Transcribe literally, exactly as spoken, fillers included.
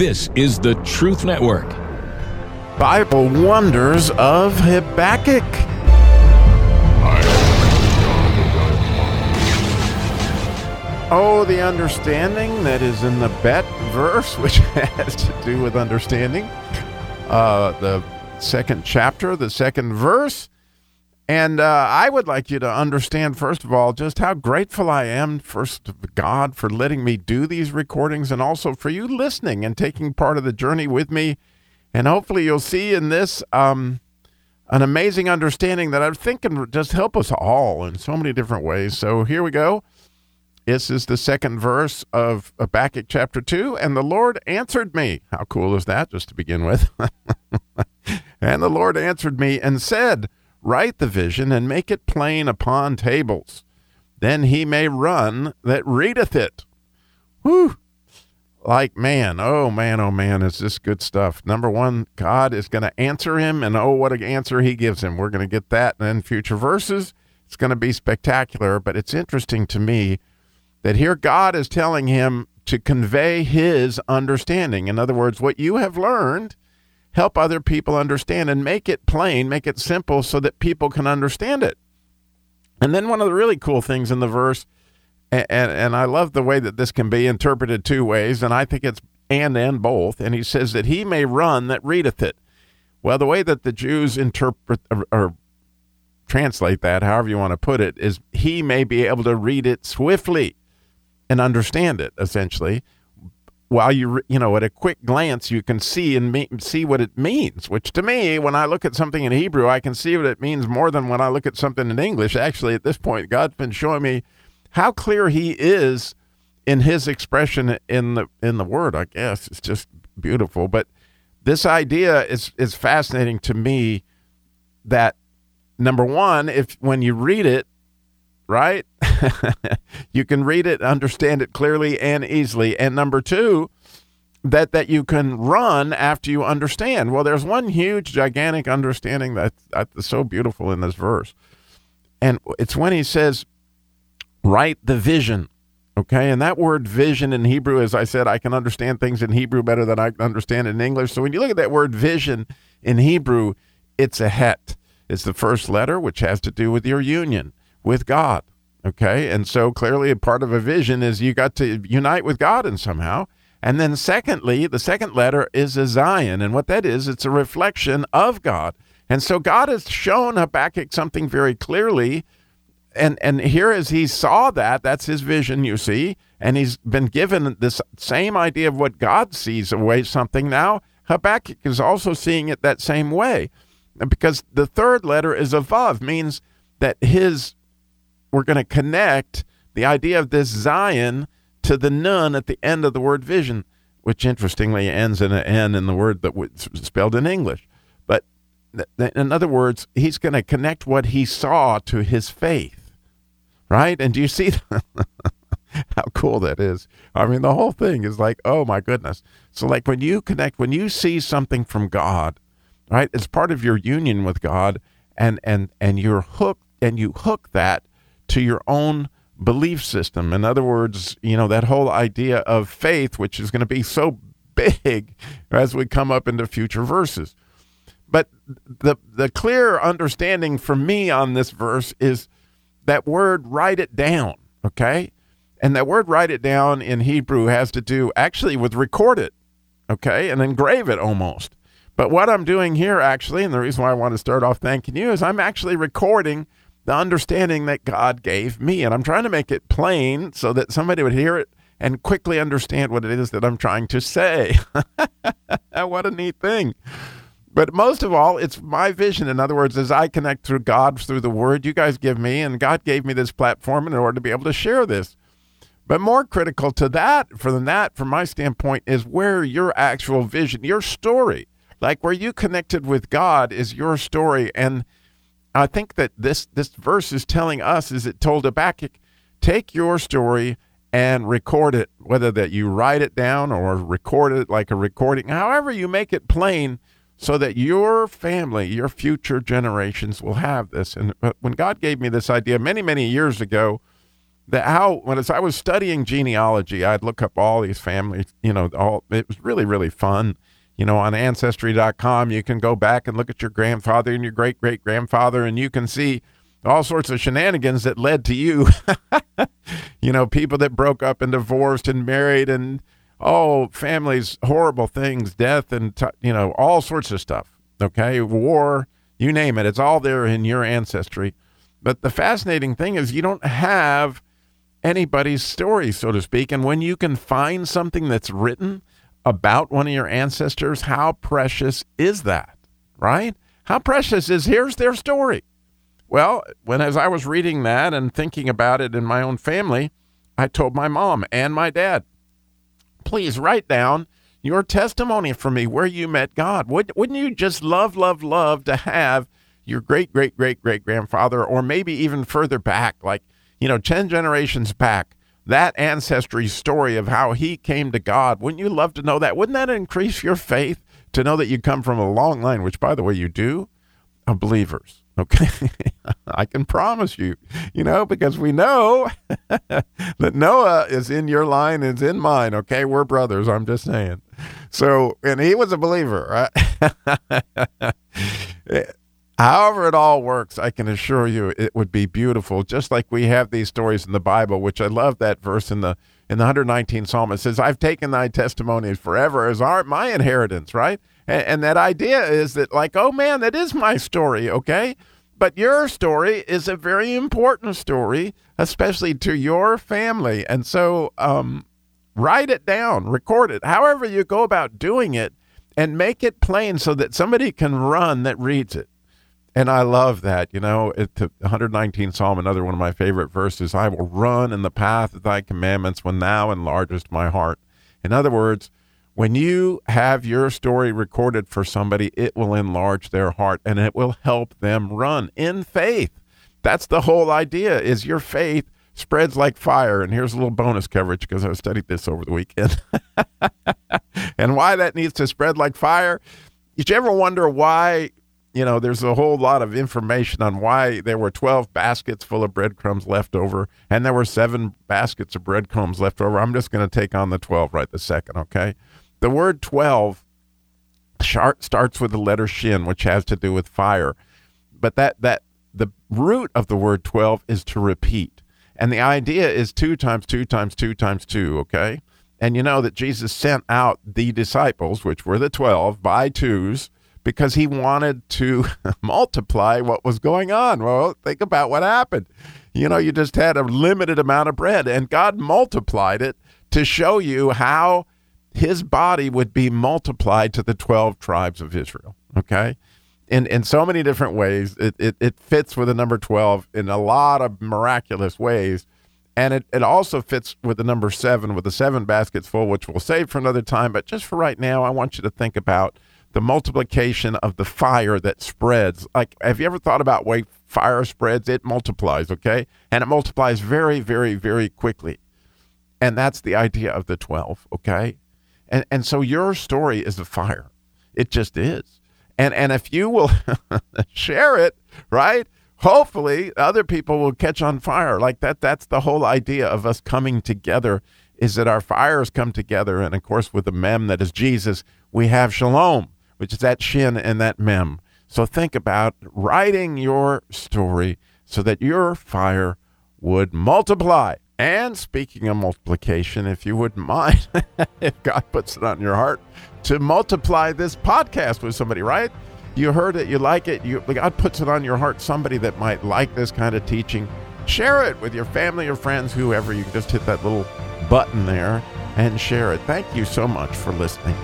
This is the Truth Network. Bible Wonders of Habakkuk. Oh, the understanding that is in the bet verse, which has to do with understanding. Uh, the second chapter, the second verse. And uh, I would like you to understand, first of all, just how grateful I am, first of God, for letting me do these recordings, and also for you listening and taking part of the journey with me. And hopefully you'll see in this um, an amazing understanding that I think can just help us all in so many different ways. So here we go. This is the second verse of Habakkuk chapter two. And the Lord answered me. How cool is that, just to begin with? And the Lord answered me and said, "Write the vision and make it plain upon tables. Then he may run that readeth it." Whew. Like, man, oh, man, oh, man, is this good stuff. Number one, God is going to answer him, and oh, what an answer he gives him. We're going to get that in future verses. It's going to be spectacular, but it's interesting to me that here God is telling him to convey his understanding. In other words, what you have learned, help other people understand and make it plain, make it simple so that people can understand it. And then one of the really cool things in the verse, and, and, and I love the way that this can be interpreted two ways, and I think it's and, and both, and he says that he may run that readeth it. Well, the way that the Jews interpret or, or translate that, however you want to put it, is he may be able to read it swiftly and understand it, essentially. While you, you know, at a quick glance, you can see and me, see what it means, which to me, when I look at something in Hebrew, I can see what it means more than when I look at something in English. Actually, at this point, God's been showing me how clear he is in his expression in the in the word, I guess. It's just beautiful. But this idea is, is fascinating to me that, number one, if when you read it, right? You can read it, understand it clearly and easily. And number two, that, that you can run after you understand. Well, there's one huge, gigantic understanding that, that's so beautiful in this verse. And it's when he says, write the vision. Okay. And that word vision in Hebrew, as I said, I can understand things in Hebrew better than I can understand in English. So when you look at that word vision in Hebrew, it's a het. It's the first letter, which has to do with your union with God, okay? And so clearly a part of a vision is you got to unite with God in somehow. And then secondly, the second letter is a Zion. And what that is, it's a reflection of God. And so God has shown Habakkuk something very clearly. And, and here as he saw that, that's his vision, you see. And he's been given this same idea of what God sees away something. Now Habakkuk is also seeing it that same way. Because the third letter is a vav, means that his... We're going to connect the idea of this Zion to the nun at the end of the word vision, which interestingly ends in an N in the word that was spelled in English. But th- th- in other words, he's going to connect what he saw to his faith, right? And do you see how cool that is? I mean, the whole thing is like, oh my goodness. So like when you connect, when you see something from God, right, it's part of your union with God, and and and you're hooked, and you hook that to your own belief system. In other words, you know, that whole idea of faith, which is going to be so big as we come up into future verses. But the the clear understanding for me on this verse is that word, write it down, okay? And that word, write it down in Hebrew has to do actually with record it, okay? And engrave it almost. But what I'm doing here actually, and the reason why I want to start off thanking you, is I'm actually recording the understanding that God gave me. And I'm trying to make it plain so that somebody would hear it and quickly understand what it is that I'm trying to say. What a neat thing. But most of all, it's my vision. In other words, as I connect through God, through the word you guys give me, and God gave me this platform in order to be able to share this. But more critical to that, for than that, from my standpoint, is where your actual vision, your story, like where you connected with God is your story. And I think that this, this verse is telling us, as it told Habakkuk, take your story and record it, whether that you write it down or record it like a recording, however you make it plain so that your family, your future generations will have this. And when God gave me this idea many, many years ago, the how when as I was studying genealogy, I'd look up all these families, you know, all it was really, really fun. You know, on Ancestry dot com, you can go back and look at your grandfather and your great-great-grandfather, and you can see all sorts of shenanigans that led to you. You know, people that broke up and divorced and married and, oh, families, horrible things, death and, t- you know, all sorts of stuff, okay? War, you name it. It's all there in your ancestry. But the fascinating thing is you don't have anybody's story, so to speak, and when you can find something that's written about one of your ancestors, how precious is that, right? How precious is here's their story. Well, when as I was reading that and thinking about it in my own family, I told my mom and my dad, please write down your testimony for me where you met God. Would, wouldn't you just love, love, love to have your great, great, great, great grandfather, or maybe even further back, like, you know, ten generations back, that ancestry story of how he came to God. Wouldn't you love to know that? Wouldn't that increase your faith to know that you come from a long line, which, by the way, you do, of believers, okay? I can promise you, you know, because we know that Noah is in your line, is in mine, okay? We're brothers, I'm just saying. So, and he was a believer, right? However it all works, I can assure you it would be beautiful, just like we have these stories in the Bible, which I love that verse in the in the one hundred nineteenth Psalm. It says, I've taken thy testimonies forever as are my inheritance, right? And, and that idea is that like, oh man, that is my story, okay? But your story is a very important story, especially to your family. And so um, write it down, record it, however you go about doing it, and make it plain so that somebody can run that reads it. And I love that, you know, it, the one hundred nineteenth Psalm, another one of my favorite verses, I will run in the path of thy commandments when thou enlargest my heart. In other words, when you have your story recorded for somebody, it will enlarge their heart and it will help them run in faith. That's the whole idea, is your faith spreads like fire. And here's a little bonus coverage because I studied this over the weekend. And why that needs to spread like fire. Did you ever wonder why... You know, there's a whole lot of information on why there were twelve baskets full of breadcrumbs left over, and there were seven baskets of breadcrumbs left over. I'm just going to take on the twelve right this second, okay? The word twelve starts with the letter shin, which has to do with fire. But that that the root of the word twelve is to repeat. And the idea is two times two times two times two, okay? And you know that Jesus sent out the disciples, which were the twelve, by twos, because he wanted to multiply what was going on. Well, think about what happened. You know, you just had a limited amount of bread, and God multiplied it to show you how his body would be multiplied to the twelve tribes of Israel, okay? In, in so many different ways, it, it, it fits with the number twelve in a lot of miraculous ways, and it, it also fits with the number seven, with the seven baskets full, which we'll save for another time, but just for right now, I want you to think about the multiplication of the fire that spreads. Like, have you ever thought about why fire spreads? It multiplies, okay? And it multiplies very, very, very quickly. And that's the idea of the twelve, okay? And and so your story is the fire. It just is. And and if you will share it, right, hopefully other people will catch on fire. Like, that. that's the whole idea of us coming together, is that our fires come together. And, of course, with the mem that is Jesus, we have shalom, which is that shin and that mem. So think about writing your story so that your fire would multiply. And speaking of multiplication, if you wouldn't mind, if God puts it on your heart, to multiply this podcast with somebody, right? You heard it, you like it, you, God puts it on your heart, somebody that might like this kind of teaching. Share it with your family or friends, whoever. You can just hit that little button there and share it. Thank you so much for listening.